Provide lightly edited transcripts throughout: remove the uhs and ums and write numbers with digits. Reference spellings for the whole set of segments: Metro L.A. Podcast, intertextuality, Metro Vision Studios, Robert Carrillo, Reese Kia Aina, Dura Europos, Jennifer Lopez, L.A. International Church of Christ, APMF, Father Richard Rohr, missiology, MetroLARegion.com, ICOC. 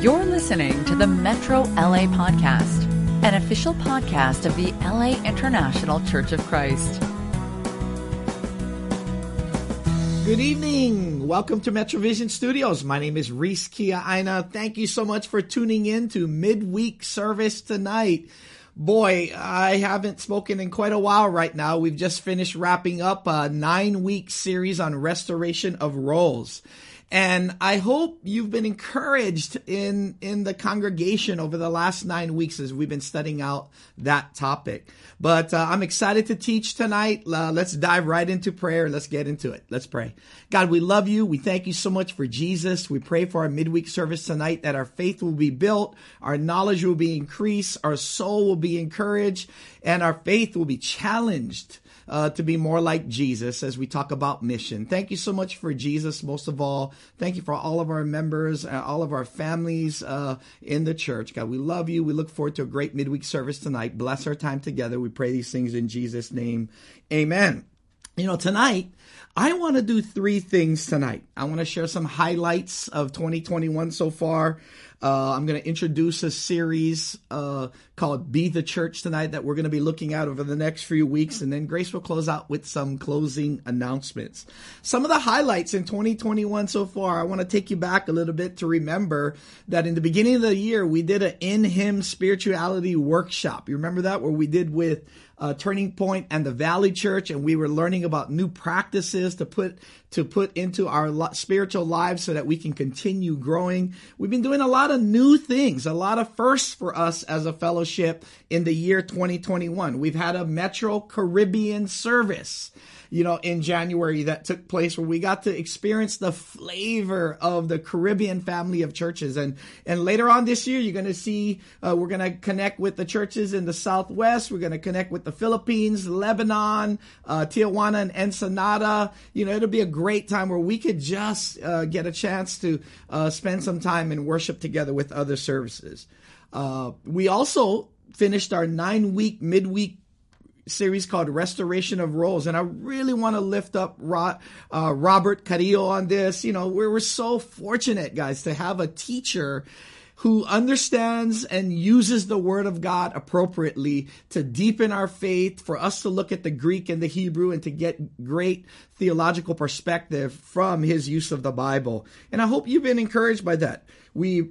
You're listening to the Metro L.A. Podcast, an official podcast of the L.A. International Church of Christ. Good evening. Welcome to Metro Vision Studios. My name is Reese Kia Aina. Thank you so much for tuning in to midweek service tonight. Boy, I haven't spoken in quite a while right now. We've just finished wrapping up a 9-week series on restoration of roles. And I hope you've been encouraged in the congregation over the last 9 weeks as we've been studying out that topic. But I'm excited to teach tonight. Let's dive right into prayer. Let's get into it. Let's pray. God, we love you. We thank you so much for Jesus. We pray for our midweek service tonight that our faith will be built, our knowledge will be increased, our soul will be encouraged, and our faith will be challenged to be more like Jesus as we talk about mission. Thank you so much for Jesus, most of all. Thank you for all of our members, all of our families in the church. God, we love you. We look forward to a great midweek service tonight. Bless our time together. We pray these things in Jesus' name. Amen. You know, tonight, I want to do three things tonight. I want to share some highlights of 2021 so far. I'm going to introduce a series called Be the Church tonight that we're going to be looking at over the next few weeks. And then Grace will close out with some closing announcements. Some of the highlights in 2021 so far, I want to take you back a little bit to remember that in the beginning of the year, we did an In Him Spirituality workshop. You remember that? Where we did with Turning Point and the Valley Church, and we were learning about new practices to put into our spiritual lives so that we can continue growing. We've been doing a lot of new things, a lot of firsts for us as a fellowship in the year 2021. We've had a Metro Caribbean service, you know, in January that took place where we got to experience the flavor of the Caribbean family of churches. And later on this year, you're going to see, we're going to connect with the churches in the Southwest. We're going to connect with the Philippines, Lebanon, Tijuana, and Ensenada. You know, it'll be a great time where we could just get a chance to spend some time and worship together with other services. We also finished our 9-week midweek series called Restoration of Roles. And I really want to lift up Robert Carrillo on this. You know, we were so fortunate, guys, to have a teacher who understands and uses the Word of God appropriately to deepen our faith, for us to look at the Greek and the Hebrew and to get great theological perspective from his use of the Bible. And I hope you've been encouraged by that. We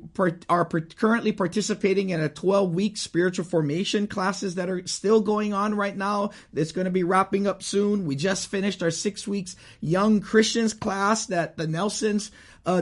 are currently participating in a 12-week spiritual formation classes that are still going on right now. It's going to be wrapping up soon. We just finished our 6 weeks Young Christians class that the Nelsons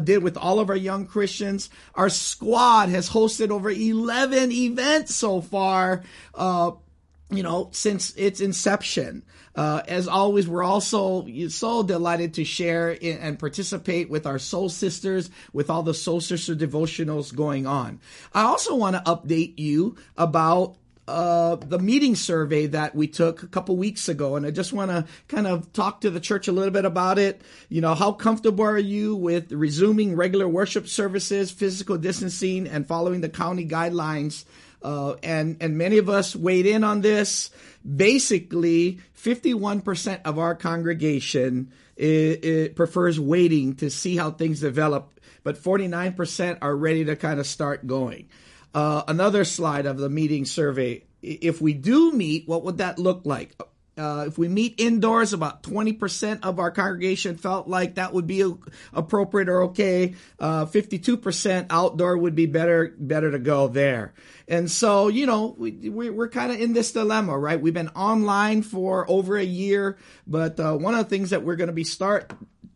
did with all of our young Christians. Our squad has hosted over 11 events so far, you know, since its inception. As always, we're also so delighted to share and participate with our soul sisters, with all the soul sister devotionals going on. I also want to update you about the meeting survey that we took a couple weeks ago. And I just want to kind of talk to the church a little bit about it. You know, how comfortable are you with resuming regular worship services, physical distancing, and following the county guidelines? And many of us weighed in on this. Basically, 51% of our congregation it prefers waiting to see how things develop, but 49% are ready to kind of start going. Another slide of the meeting survey. If we do meet, what would that look like? If we meet indoors, about 20% of our congregation felt like that would be appropriate or okay. 52% outdoor would be better to go there. And so, you know, we're kind of in this dilemma, right? We've been online for over a year, but one of the things that we're going to be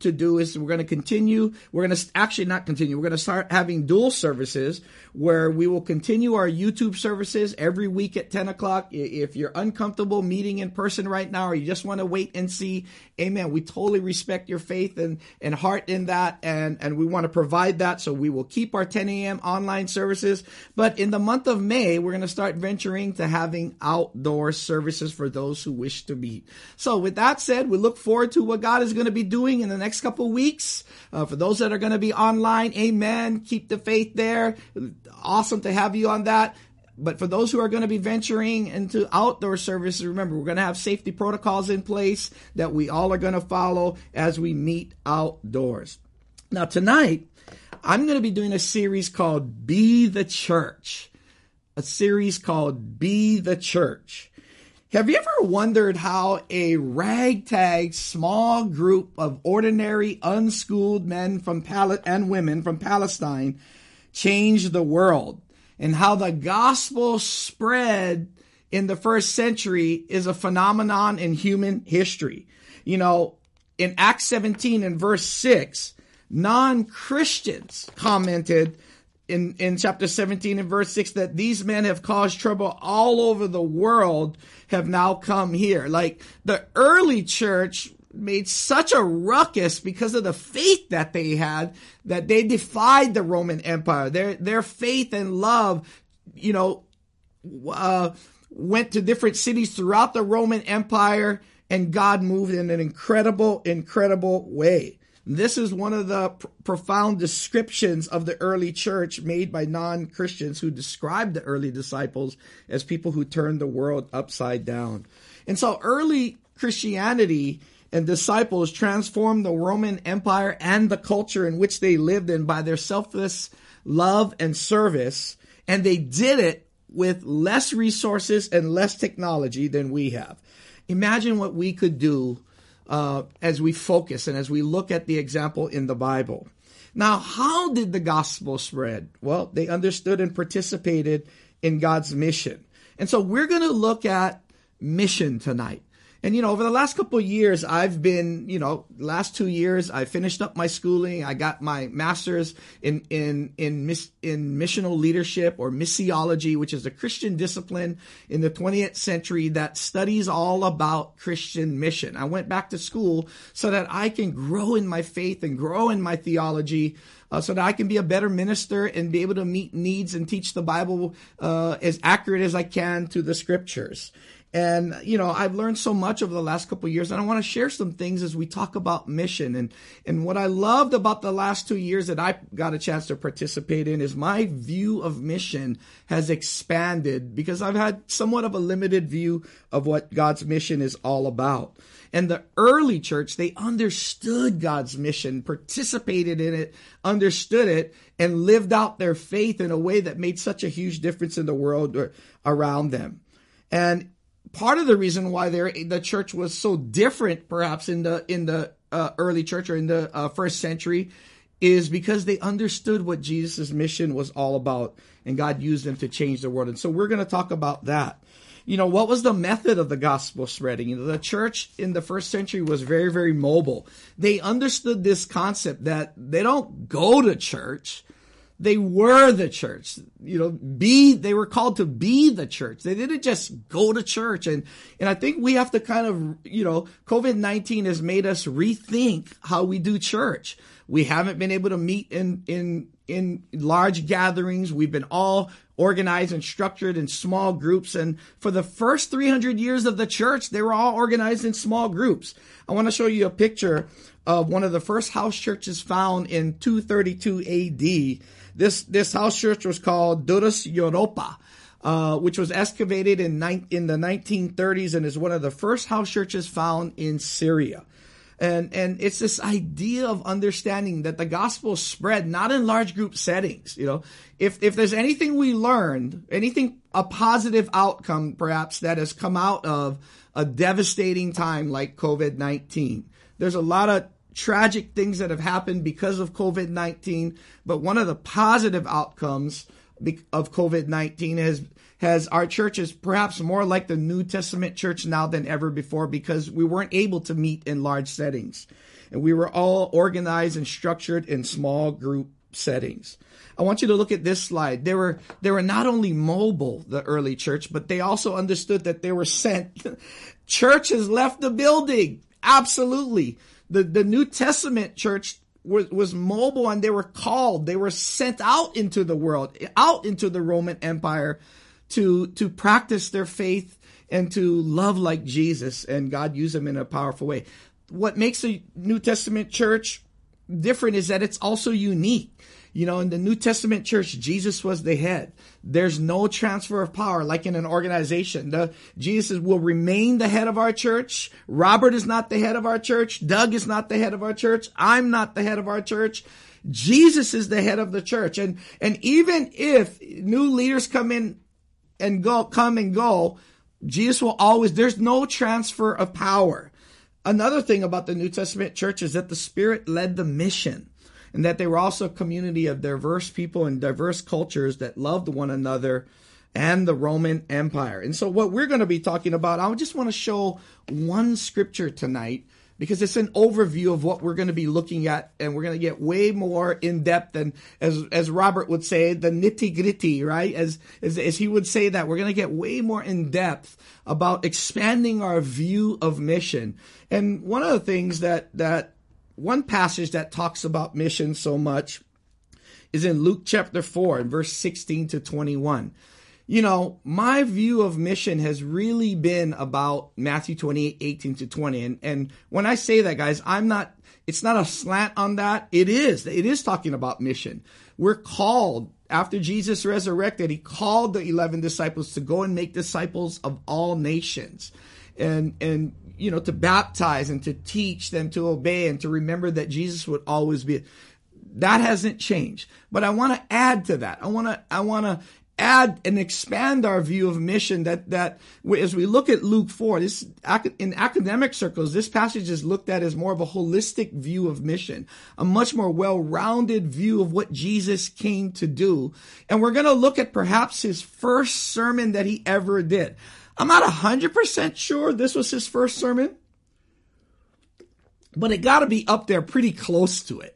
we're going to start having dual services where we will continue our YouTube services every week at 10 o'clock. If you're uncomfortable meeting in person right now, or you just want to wait and see, amen, we totally respect your faith and heart in that. And we want to provide that. So we will keep our 10 a.m. online services. But in the month of May, we're going to start venturing to having outdoor services for those who wish to meet. So with that said, we look forward to what God is going to be doing in the next couple weeks. For those that are going to be online, amen, keep the faith there. Awesome to have you on that. But for those who are going to be venturing into outdoor services, remember, we're going to have safety protocols in place that we all are going to follow as we meet outdoors. Now, tonight, I'm going to be doing a series called Be the Church. A series called Be the Church. Have you ever wondered how a ragtag small group of ordinary unschooled men and women from Palestine changed the world, and how the gospel spread in the first century is a phenomenon in human history? You know, in Acts 17 and verse 6, non-Christians commented in chapter 17 and verse 6 that these men have caused trouble all over the world, have now come here. Like, the early church made such a ruckus because of the faith that they had that they defied the Roman Empire. Their faith and love, you know, went to different cities throughout the Roman Empire, and God moved in an incredible, incredible way. This is one of the profound descriptions of the early church made by non-Christians who described the early disciples as people who turned the world upside down. And so early Christianity and disciples transformed the Roman Empire and the culture in which they lived in by their selfless love and service, and they did it with less resources and less technology than we have. Imagine what we could do as we focus and as we look at the example in the Bible. Now, how did the gospel spread? Well, they understood and participated in God's mission. And so we're going to look at mission tonight. And, you know, over the last couple of years, I've been, you know, last 2 years, I finished up my schooling. I got my master's in missional leadership, or missiology, which is a Christian discipline in the 20th century that studies all about Christian mission. I went back to school so that I can grow in my faith and grow in my theology, so that I can be a better minister and be able to meet needs and teach the Bible as accurate as I can to the scriptures. And, you know, I've learned so much over the last couple of years, and I want to share some things as we talk about mission. And what I loved about the last 2 years that I got a chance to participate in is my view of mission has expanded, because I've had somewhat of a limited view of what God's mission is all about. And the early church, they understood God's mission, participated in it, understood it, and lived out their faith in a way that made such a huge difference in the world around them. And part of the reason why the church was so different, perhaps in the early church or in the first century, is because they understood what Jesus' mission was all about, and God used them to change the world. And so we're going to talk about that. You know, what was the method of the gospel spreading? You know, the church in the first century was very, very mobile. They understood this concept that they don't go to church. They were the church. You know, they were called to be the church. They didn't just go to church. And I think we have to kind of, you know, COVID-19 has made us rethink how we do church. We haven't been able to meet in large gatherings. We've been all organized and structured in small groups. And for the first 300 years of the church, they were all organized in small groups. I want to show you a picture of one of the first house churches found in 232 AD. This house church was called Dura Europos, which was excavated in the 1930s and is one of the first house churches found in Syria. And it's this idea of understanding that the gospel spread not in large group settings. You know, if there's anything we learned, a positive outcome perhaps that has come out of a devastating time like COVID-19. There's a lot of tragic things that have happened because of COVID-19, but one of the positive outcomes of COVID-19 has our church is perhaps more like the New Testament church now than ever before, because we weren't able to meet in large settings, and we were all organized and structured in small group settings. I want you to look at this slide. They were not only mobile, the early church, but they also understood that they were sent. Church has left the building. Absolutely. The New Testament church was mobile, and they were called. They were sent out into the world, out into the Roman Empire, to practice their faith and to love like Jesus, and God used them in a powerful way. What makes the New Testament church different is that it's also unique. You know, in the New Testament church, Jesus was the head. There's no transfer of power like in an organization. Jesus will remain the head of our church. Robert is not the head of our church. Doug is not the head of our church. I'm not the head of our church. Jesus is the head of the church. And even if new leaders come in and go, Jesus will always, there's no transfer of power. Another thing about the New Testament church is that the Spirit led the mission, and that they were also a community of diverse people and diverse cultures that loved one another and the Roman Empire. And so what we're going to be talking about, I just want to show one scripture tonight, because it's an overview of what we're going to be looking at, and we're going to get way more in depth than, as Robert would say, the nitty-gritty, right? As he would say that, we're going to get way more in depth about expanding our view of mission. And one of the things that one passage that talks about mission so much is in Luke chapter 4 and verse 16 to 21. You know, my view of mission has really been about Matthew 28, 18 to 20. And when I say that, guys, it's not a slant on that. It is talking about mission. We're called, after Jesus resurrected, he called the 11 disciples to go and make disciples of all nations. And you know, to baptize and to teach them to obey and to remember that Jesus would always be. That hasn't changed. But I want to add to that. I want to add and expand our view of mission that as we look at Luke 4, this, in academic circles, this passage is looked at as more of a holistic view of mission, a much more well-rounded view of what Jesus came to do. And we're going to look at perhaps his first sermon that he ever did. I'm not 100% sure this was his first sermon, but it got to be up there pretty close to it.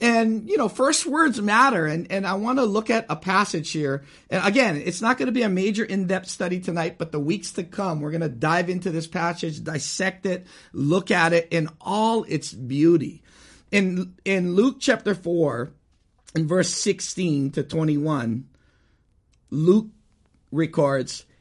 And, you know, first words matter. And I want to look at a passage here. And again, it's not going to be a major in-depth study tonight, but the weeks to come, we're going to dive into this passage, dissect it, look at it in all its beauty. In Luke chapter 4 and verse 16 to 21, Luke records,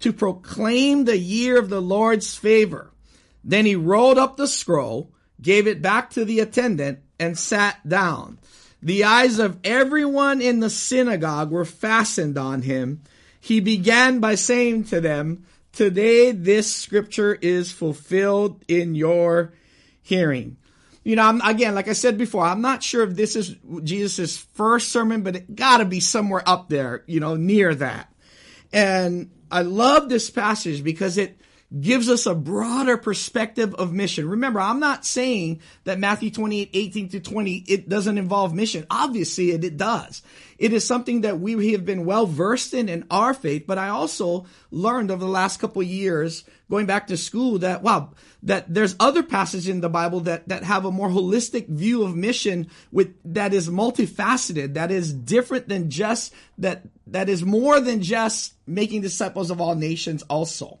to proclaim the year of the Lord's favor." Then he rolled up the scroll, gave it back to the attendant, and sat down. The eyes of everyone in the synagogue were fastened on him. He began by saying to them, "Today this scripture is fulfilled in your hearing." You know, again, like I said before, I'm not sure if this is Jesus' first sermon, but it got to be somewhere up there, you know, near that. And I love this passage because it gives us a broader perspective of mission. Remember, I'm not saying that Matthew 28, 18 to 20, it doesn't involve mission. Obviously, it does. It is something that we have been well versed in our faith, but I also learned over the last couple of years, going back to school, that there's other passages in the Bible that have a more holistic view of mission that is multifaceted, that is different than just that is more than just making disciples of all nations also.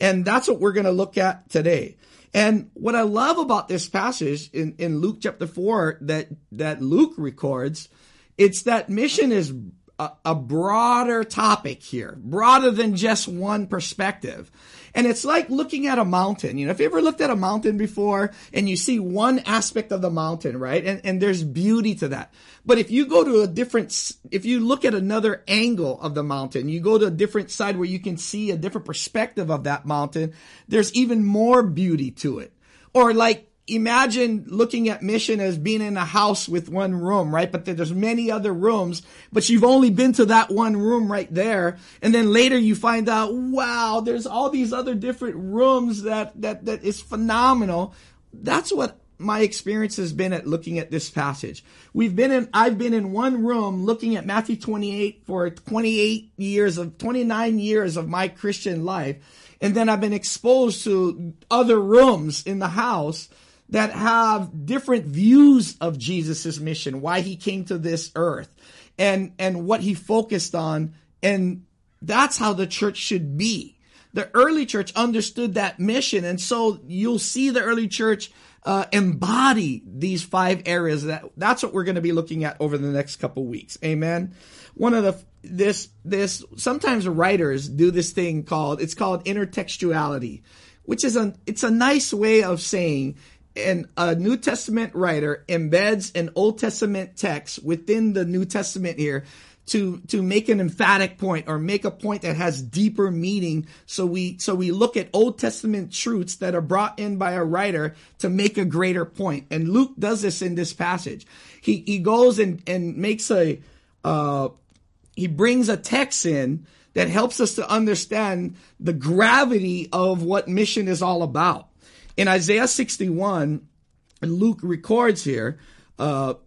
And that's what we're going to look at today. And what I love about this passage in Luke chapter 4 that Luke records, it's that mission is a broader topic here, broader than just one perspective. And it's like looking at a mountain. You know, if you ever looked at a mountain before and you see one aspect of the mountain, right? And there's beauty to that. But if you go to if you look at another angle of the mountain, you go to a different side where you can see a different perspective of that mountain, there's even more beauty to it. Or like, imagine looking at mission as being in a house with one room, right? But there's many other rooms, but you've only been to that one room right there. And then later you find out, wow, there's all these other different rooms that is phenomenal. That's what my experience has been at looking at this passage. I've been in one room looking at Matthew 28 for 29 years of my Christian life. And then I've been exposed to other rooms in the house that have different views of Jesus's mission, why he came to this earth. and what he focused on. And that's how the church should be. The early church understood that mission. And so you'll see the early church embody these five areas. That's what we're going to be looking at over the next couple weeks. Amen. One of this sometimes writers do this thing called intertextuality, which is it's a nice way of saying, and a New Testament writer embeds an Old Testament text within the New Testament here to make an emphatic point or make a point that has deeper meaning. So we look at Old Testament truths that are brought in by a writer to make a greater point. And Luke does this in this passage. He goes and makes he brings a text in that helps us to understand the gravity of what mission is all about. In Isaiah 61, Luke records here, not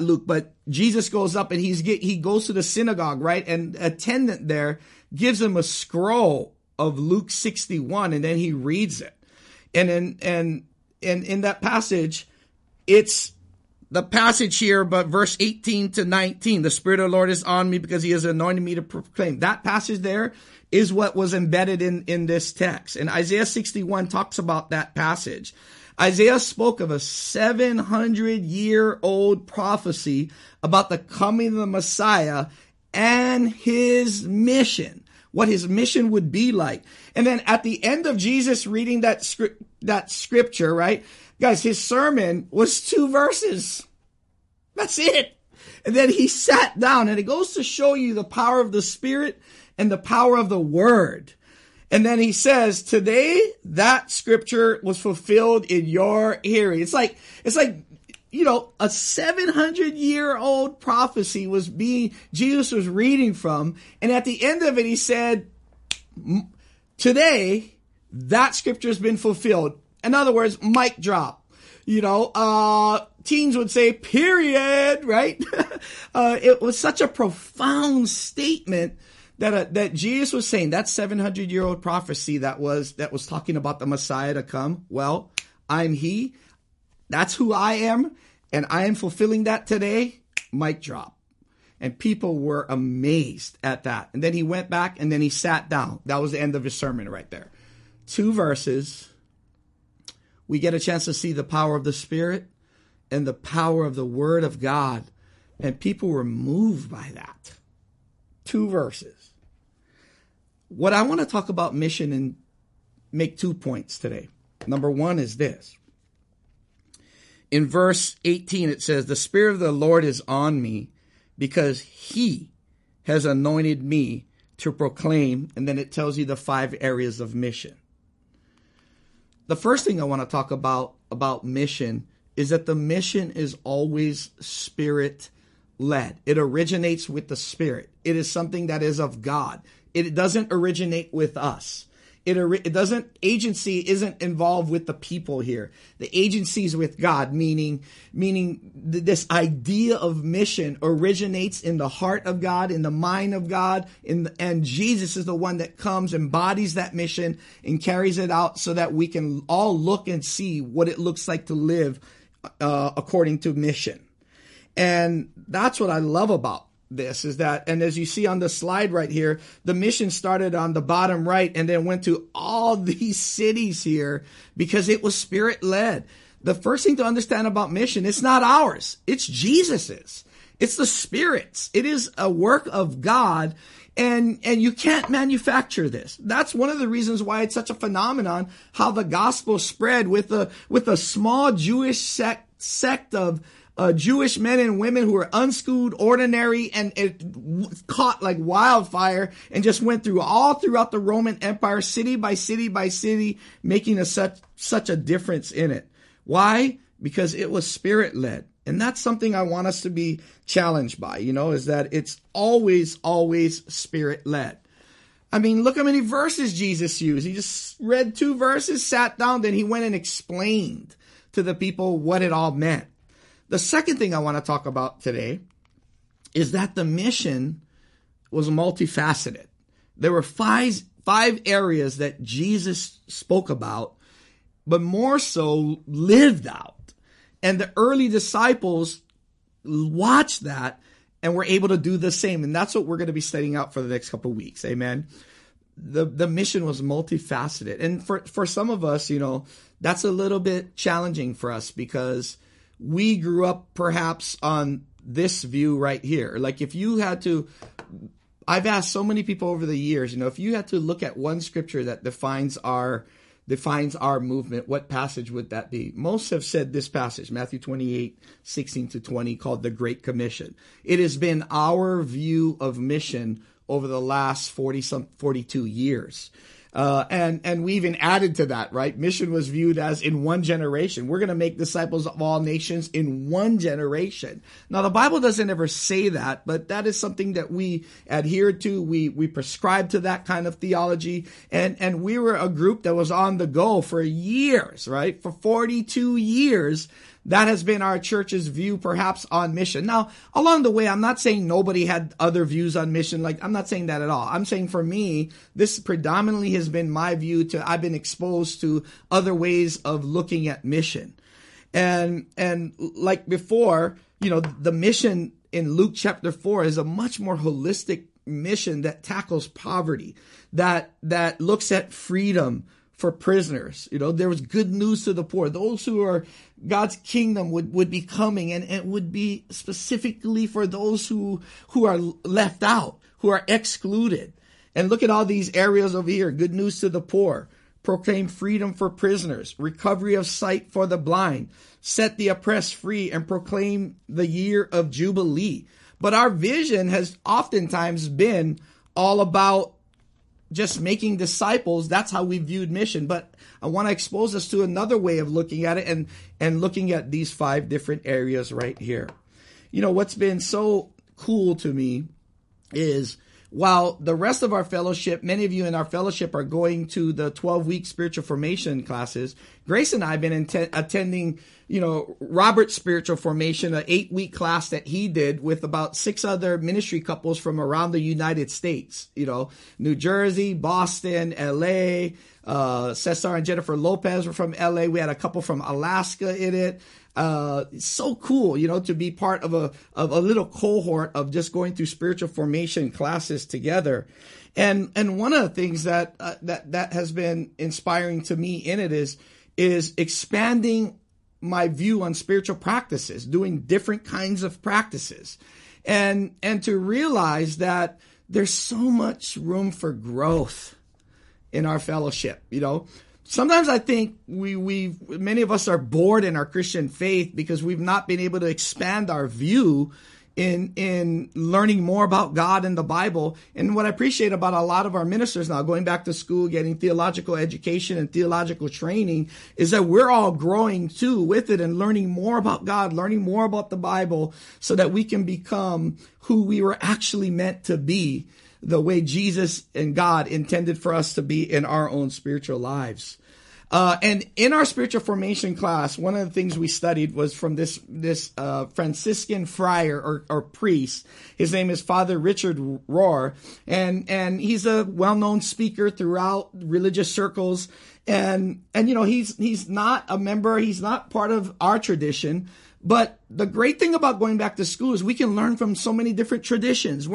Luke, but Jesus goes up and he goes to the synagogue, right? And attendant there gives him a scroll of Luke 61, and then he reads it. And in that passage, it's the passage here, but verse 18 to 19, the Spirit of the Lord is on me because he has anointed me to proclaim. That passage there is what was embedded in this text. And Isaiah 61 talks about that passage. Isaiah spoke of a 700-year-old prophecy about the coming of the Messiah and his mission, what his mission would be like. And then at the end of Jesus reading that scripture, right? Guys, his sermon was 2 verses. That's it. And then he sat down, and it goes to show you the power of the Spirit and the power of the Word. And then he says, today that scripture was fulfilled in your hearing. It's like, you know, a 700-year-old prophecy Jesus was reading from. And at the end of it, he said, today that scripture has been fulfilled. In other words, mic drop. You know, teens would say, period, right? It was such a profound statement that Jesus was saying, that 700-year-old prophecy that was talking about the Messiah to come. Well, I'm he. That's who I am. And I am fulfilling that today. Mic drop. And people were amazed at that. And then he went back and then he sat down. That was the end of his sermon right there. 2 verses. We get a chance to see the power of the Spirit and the power of the Word of God. And people were moved by that. 2 verses. What I want to talk about mission and make 2 points today. Number 1 is this. In verse 18, it says, the Spirit of the Lord is on me because he has anointed me to proclaim. And then it tells you the 5 areas of mission. The first thing I want to talk about mission is that the mission is always Spirit-led. It originates with the Spirit. It is something that is of God. It doesn't originate with us. Agency isn't involved with the people here. The agency is with God, meaning this idea of mission originates in the heart of God, in the mind of God, and Jesus is the one that comes, embodies that mission, and carries it out so that we can all look and see what it looks like to live according to mission. And that's what I love about this is that, and as you see on the slide right here, the mission started on the bottom right and then went to all these cities here because it was Spirit-led. The first thing to understand about mission, it's not ours. It's Jesus's. It's the Spirit's. It is a work of God, and you can't manufacture this. That's one of the reasons why it's such a phenomenon, how the gospel spread with a small Jewish sect of Jewish men and women who were unschooled, ordinary, and it caught like wildfire and just went through all throughout the Roman Empire, city by city by city, making such a difference in it. Why? Because it was Spirit-led. And that's something I want us to be challenged by, you know, is that it's always, always Spirit-led. I mean, look how many verses Jesus used. He just read 2 verses, sat down, then he went and explained to the people what it all meant. The second thing I want to talk about today is that the mission was multifaceted. There were five areas that Jesus spoke about, but more so lived out. And the early disciples watch that, and we're able to do the same. And that's what we're going to be studying out for the next couple of weeks. Amen. The mission was multifaceted. And for some of us, you know, that's a little bit challenging for us because we grew up perhaps on this view right here. Like if you had to, I've asked so many people over the years, you know, if you had to look at one scripture that defines our movement, what passage would that be? Most have said this passage, Matthew 28:16-20, called the Great Commission. It has been our view of mission over the last 42 years. And we even added to that, right? Mission was viewed as in one generation. We're going to make disciples of all nations in one generation. Now, the Bible doesn't ever say that, but that is something that we adhere to. We prescribe to that kind of theology. And we were a group that was on the go for years, right? For 42 years. That has been our church's view, perhaps, on mission. Now, along the way, I'm not saying nobody had other views on mission. Like, I'm not saying that at all. I'm saying for me, this predominantly has been my view to, I've been exposed to other ways of looking at mission. And like before, you know, the mission in Luke chapter 4 is a much more holistic mission that tackles poverty, that looks at freedom for prisoners. You know, there was good news to the poor. Those who are God's kingdom would be coming, and it would be specifically for those who are left out, who are excluded. And look at all these areas over here. Good news to the poor. Proclaim freedom for prisoners. Recovery of sight for the blind. Set the oppressed free and proclaim the year of Jubilee. But our vision has oftentimes been all about just making disciples. That's how we viewed mission. But I want to expose us to another way of looking at it and looking at these 5 different areas right here. You know, what's been so cool to me is while the rest of our fellowship, many of you in our fellowship are going to the 12-week spiritual formation classes, Grace and I have been attending, you know, Robert's spiritual formation, an 8-week class that he did with about 6 other ministry couples from around the United States, you know, New Jersey, Boston, L.A., Cesar and Jennifer Lopez were from L.A. We had a couple from Alaska in it. So cool, you know, to be part of a little cohort of just going through spiritual formation classes together. And one of the things that has been inspiring to me in it is expanding my view on spiritual practices, doing different kinds of practices, and to realize that there's so much room for growth in our fellowship. You know, sometimes I think many of us are bored in our Christian faith because we've not been able to expand our view in learning more about God and the Bible. And what I appreciate about a lot of our ministers now going back to school, getting theological education and theological training, is that we're all growing too with it and learning more about God, learning more about the Bible so that we can become who we were actually meant to be, the way Jesus and God intended for us to be in our own spiritual lives. And in our spiritual formation class, one of the things we studied was from this Franciscan friar or priest. His name is Father Richard Rohr, and he's a well-known speaker throughout religious circles. And you know, he's not a member, he's not part of our tradition. But the great thing about going back to school is we can learn from so many different traditions.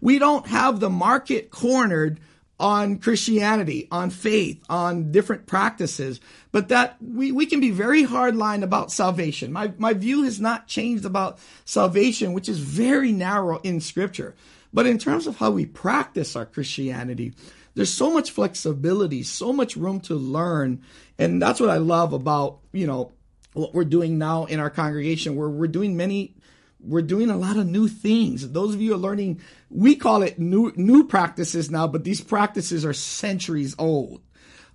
We don't have the market cornered on Christianity, on faith, on different practices, but that we can be very hardline about salvation. My view has not changed about salvation, which is very narrow in Scripture. But in terms of how we practice our Christianity, there's so much flexibility, so much room to learn. And that's what I love about, you know, what we're doing now in our congregation, where we're doing a lot of new things. Those of you who are learning, we call it new practices now, but these practices are centuries old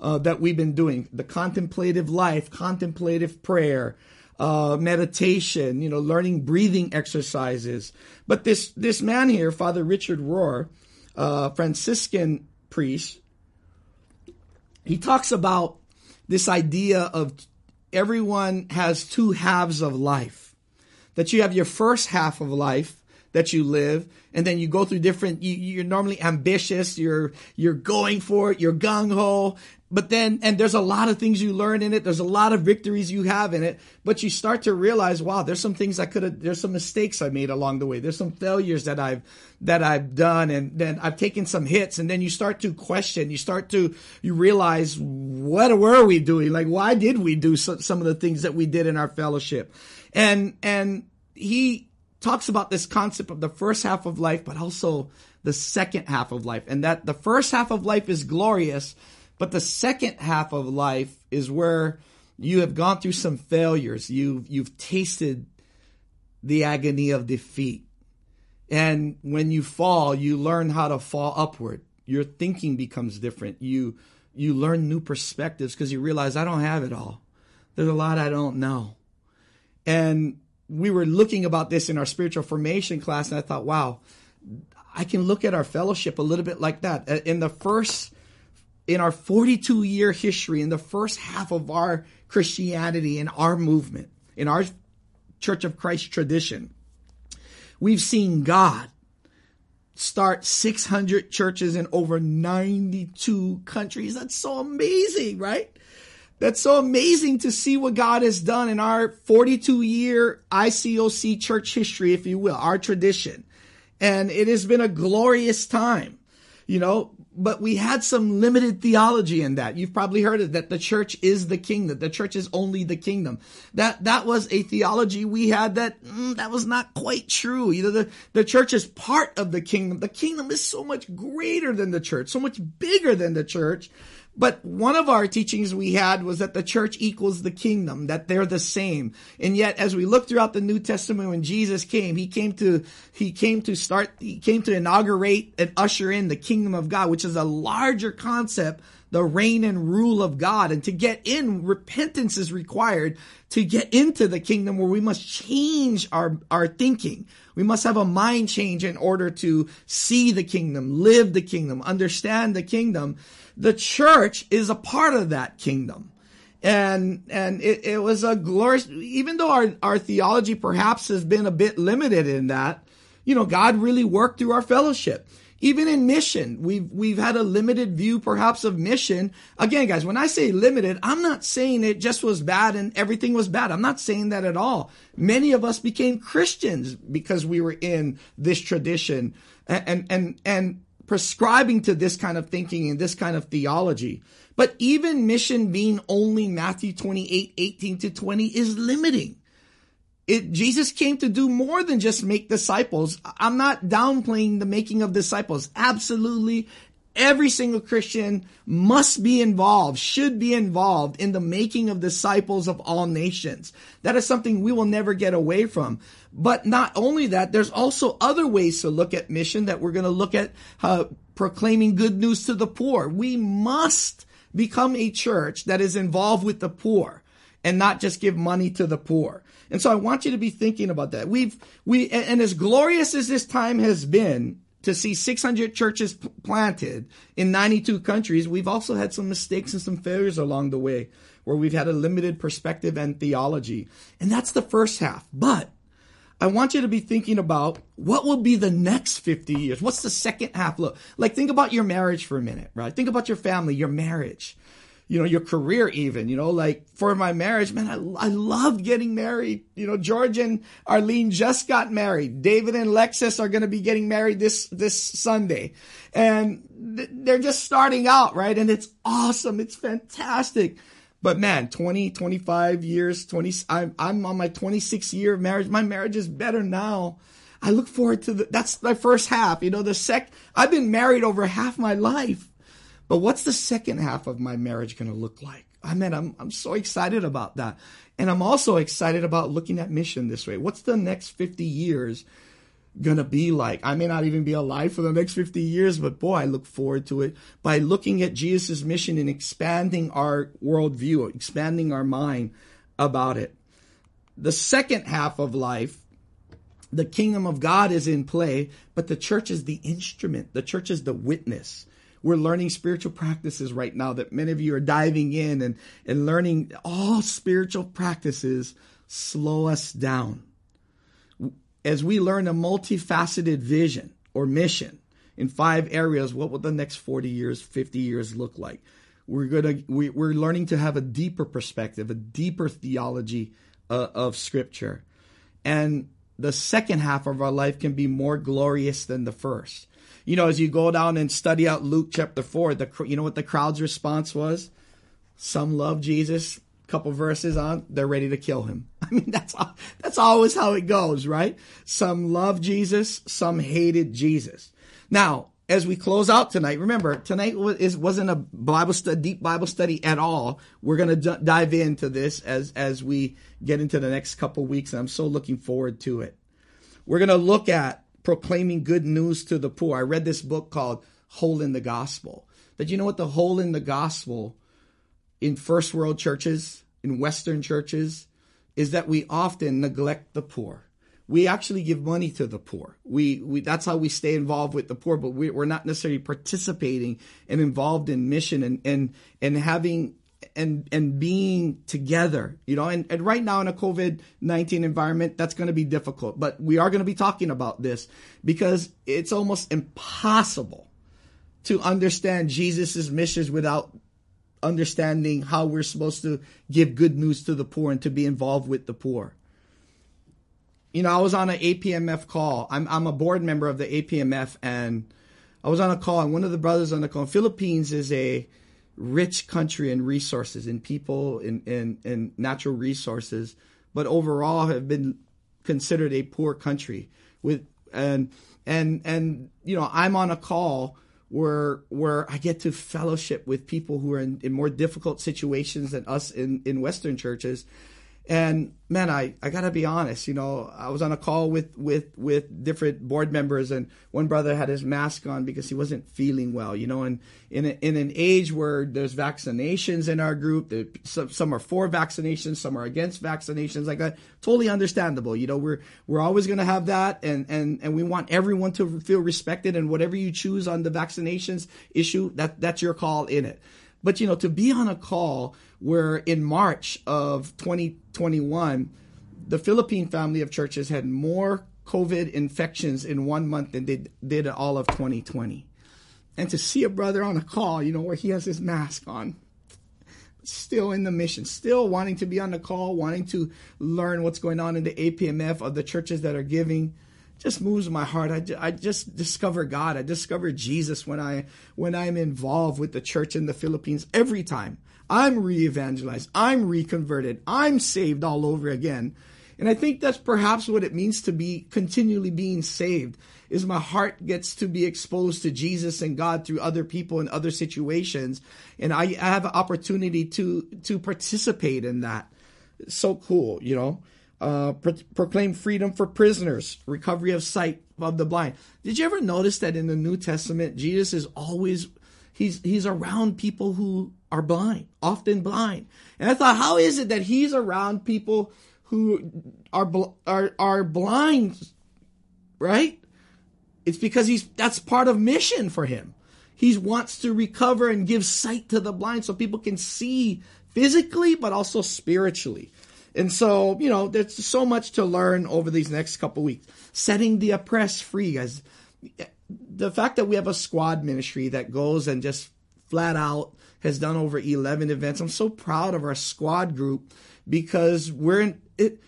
that we've been doing. The contemplative life, contemplative prayer, meditation, you know, learning breathing exercises. But this man here, Father Richard Rohr, Franciscan priest, he talks about this idea of everyone has 2 halves of life, that you have your first half of life that you live, and then you go through different, you're normally ambitious, you're going for it, you're gung-ho, But then, and there's a lot of things you learn in it. There's a lot of victories you have in it, but you start to realize, wow, there's some things I could have, there's some mistakes I made along the way. There's some failures that I've done. And then I've taken some hits, and then you start to question, you realize, what were we doing? Like, why did we do some of the things that we did in our fellowship? And he talks about this concept of the first half of life, but also the second half of life, and that the first half of life is glorious. But the second half of life is where you have gone through some failures. You've tasted the agony of defeat. And when you fall, you learn how to fall upward. Your thinking becomes different. You learn new perspectives because you realize, I don't have it all. There's a lot I don't know. And we were looking about this in our spiritual formation class, and I thought, wow, I can look at our fellowship a little bit like that. In our 42-year history, in the first half of our Christianity, in our movement, in our Church of Christ tradition, we've seen God start 600 churches in over 92 countries. That's so amazing, right? That's so amazing to see what God has done in our 42-year ICOC church history, if you will, our tradition. And it has been a glorious time, you know. But we had some limited theology in that. You've probably heard it, that the church is the kingdom. The church is only the kingdom. That was a theology we had that was not quite true. You know, the church is part of the kingdom. The kingdom is so much greater than the church, so much bigger than the church. But one of our teachings we had was that the church equals the kingdom, that they're the same. And yet, as we look throughout the New Testament, when Jesus came, he came to inaugurate and usher in the kingdom of God, which is a larger concept, the reign and rule of God. And to get in, repentance is required to get into the kingdom, where we must change our thinking. We must have a mind change in order to see the kingdom, live the kingdom, understand the kingdom. The church is a part of that kingdom. And it was a glorious, even though our theology perhaps has been a bit limited in that, you know, God really worked through our fellowship. Even in mission, we've had a limited view perhaps of mission. Again, guys, when I say limited, I'm not saying it just was bad and everything was bad. I'm not saying that at all. Many of us became Christians because we were in this tradition and prescribing to this kind of thinking and this kind of theology. But even mission being only Matthew 28:18-20 is limiting. Jesus came to do more than just make disciples. I'm not downplaying the making of disciples. Absolutely, every single Christian must be involved, should be involved in the making of disciples of all nations. That is something we will never get away from. But not only that, there's also other ways to look at mission that we're going to look at, proclaiming good news to the poor. We must become a church that is involved with the poor and not just give money to the poor. And so I want you to be thinking about that. And as glorious as this time has been to see 600 churches planted in 92 countries, we've also had some mistakes and some failures along the way, where we've had a limited perspective and theology. And that's the first half. But I want you to be thinking about, what will be the next 50 years? What's the second half look like? Think about your marriage for a minute, right? Think about your family, your marriage, you know, your career even, you know, like for my marriage, man, I loved getting married. You know, George and Arlene just got married. David and Lexis are going to be getting married this Sunday. And they're just starting out, right? And it's awesome. It's fantastic. But man, 20, 25 years, I'm on my 26th year of marriage. My marriage is better now. I look forward to that's my first half. You know, I've been married over half my life. But what's the second half of my marriage going to look like? I mean, I'm so excited about that. And I'm also excited about looking at mission this way. What's the next 50 years going to be like? I may not even be alive for the next 50 years, but boy, I look forward to it. By looking at Jesus' mission and expanding our worldview, expanding our mind about it. The second half of life, the kingdom of God is in play, but the church is the instrument. The church is the witness. We're learning spiritual practices right now that many of you are diving in and learning. All spiritual practices slow us down. As we learn a multifaceted vision or mission in 5 areas, what will the next 40 years, 50 years look like? We're learning to have a deeper perspective, a deeper theology of Scripture. And the second half of our life can be more glorious than the first. You know, as you go down and study out Luke chapter 4, you know what the crowd's response was? Some love Jesus. Couple verses on, they're ready to kill him. I mean, that's always how it goes, right? Some love Jesus, some hated Jesus. Now, as we close out tonight, remember, tonight wasn't a deep Bible study at all. We're going to dive into this as we get into the next couple weeks, and I'm so looking forward to it. We're going to look at proclaiming good news to the poor. I read this book called Hole in the Gospel. But you know what? The hole in the gospel in first world churches, in Western churches, is that we often neglect the poor. We actually give money to the poor. We that's how we stay involved with the poor, but we're not necessarily participating and involved in mission and having and being together, you know. And right now in a COVID-19 environment, that's going to be difficult. But we are going to be talking about this because it's almost impossible to understand Jesus's missions without understanding how we're supposed to give good news to the poor and to be involved with the poor. You know, I was on an APMF call. I'm a board member of the APMF, and I was on a call, and one of the brothers on the call, Philippines is a rich country in resources, in people, in natural resources, but overall have been considered a poor country. And you know, I'm on a call where I get to fellowship with people who are in more difficult situations than us in Western churches. And man, I gotta be honest, you know, I was on a call with different board members, and one brother had his mask on because he wasn't feeling well, you know, and in an age where there's vaccinations in our group, some are for vaccinations, some are against vaccinations, like that, totally understandable. You know, we're always gonna have that, and we want everyone to feel respected, and whatever you choose on the vaccinations issue, that's your call in it. But, you know, to be on a call where in March of 2021, the Philippine family of churches had more COVID infections in 1 month than they did all of 2020. And to see a brother on a call, you know, where he has his mask on, still in the mission, still wanting to be on the call, wanting to learn what's going on in the APMF of the churches that are giving, just moves my heart. I just discover God. I discover Jesus when I'm involved with the church in the Philippines. Every time I'm re-evangelized, I'm reconverted, I'm saved all over again. And I think that's perhaps what it means to be continually being saved, is my heart gets to be exposed to Jesus and God through other people in other situations. And I have an opportunity to participate in that. It's so cool, you know. Proclaim freedom for prisoners, recovery of sight of the blind. Did you ever notice that in the New Testament, Jesus is always, he's around people who are blind, often blind. And I thought, how is it that he's around people who are blind, right? It's because that's part of mission for him. He wants to recover and give sight to the blind so people can see physically, but also spiritually. And so, you know, there's so much to learn over these next couple weeks. Setting the oppressed free, guys. The fact that we have a squad ministry that goes and just flat out has done over 11 events. I'm so proud of our squad group because we're in it.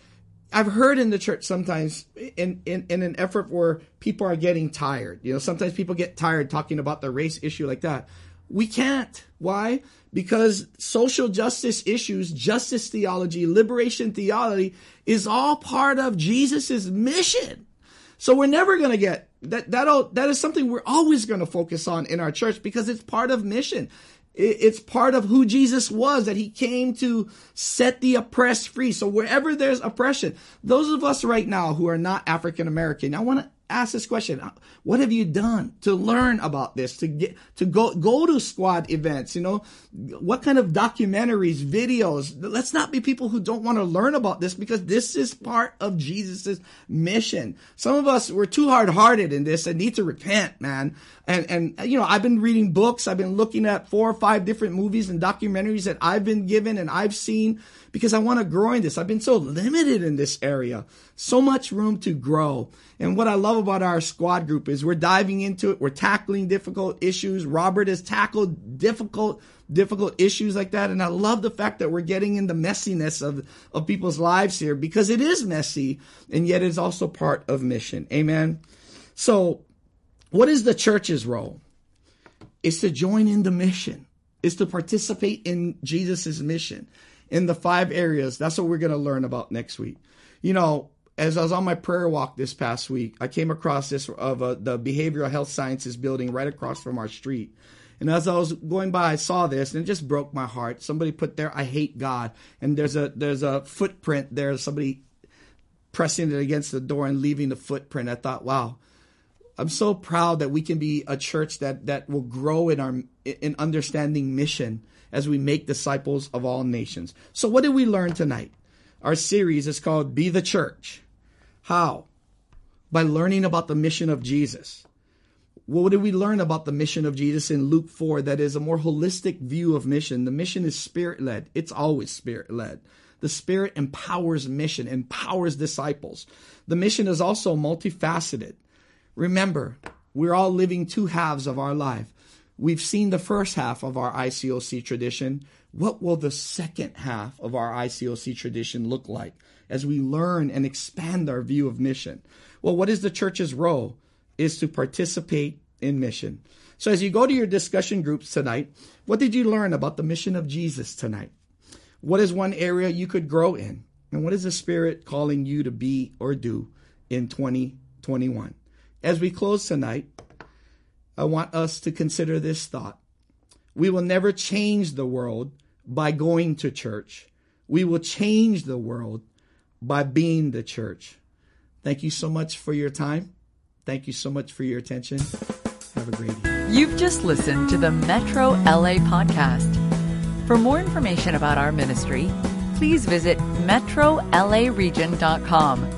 I've heard in the church sometimes in an effort where people are getting tired. You know, sometimes people get tired talking about the race issue like that. We can't. Why? Because social justice issues, justice theology, liberation theology is all part of Jesus's mission. So we're never going to get that. That is something we're always going to focus on in our church because it's part of mission. It's part of who Jesus was, that he came to set the oppressed free. So wherever there's oppression, those of us right now who are not African American, I want to ask this question. What have you done to learn about this, to go to squad events? You know, what kind of documentaries, videos? Let's not be people who don't want to learn about this, because this is part of Jesus's mission. Some of us, we're too hard-hearted in this and need to repent, man. And you know, I've been reading books. I've been looking at 4 or 5 different movies and documentaries that I've been given and I've seen, because I want to grow in this. I've been so limited in this area, so much room to grow. And what I love about our squad group is we're diving into it. We're tackling difficult issues. Robert has tackled difficult issues like that. And I love the fact that we're getting in the messiness of people's lives here, because it is messy and yet it's also part of mission. Amen. So what is the church's role? It's to join in the mission. It's to participate in Jesus's mission in the five areas. That's what we're going to learn about next week. You know, as I was on my prayer walk this past week, I came across this of the Behavioral Health Sciences building right across from our street. And as I was going by, I saw this and it just broke my heart. Somebody put there, "I hate God." And there's a footprint there, somebody pressing it against the door and leaving the footprint. I thought, wow, I'm so proud that we can be a church that will grow in our in understanding mission as we make disciples of all nations. So what did we learn tonight? Our series is called Be the Church. How? By learning about the mission of Jesus. What did we learn about the mission of Jesus in Luke 4? That is a more holistic view of mission. The mission is Spirit-led. It's always Spirit-led. The Spirit empowers mission, empowers disciples. The mission is also multifaceted. Remember, we're all living two halves of our life. We've seen the first half of our ICOC tradition. What will the second half of our ICOC tradition look like as we learn and expand our view of mission? Well, what is the church's role? Is to participate in mission. So as you go to your discussion groups tonight, what did you learn about the mission of Jesus tonight? What is one area you could grow in? And what is the Spirit calling you to be or do in 2021? As we close tonight, I want us to consider this thought. We will never change the world by going to church. We will change the world by being the church. Thank you so much for your time. Thank you so much for your attention. Have a great evening. You've just listened to the Metro LA podcast. For more information about our ministry, please visit MetroLARegion.com.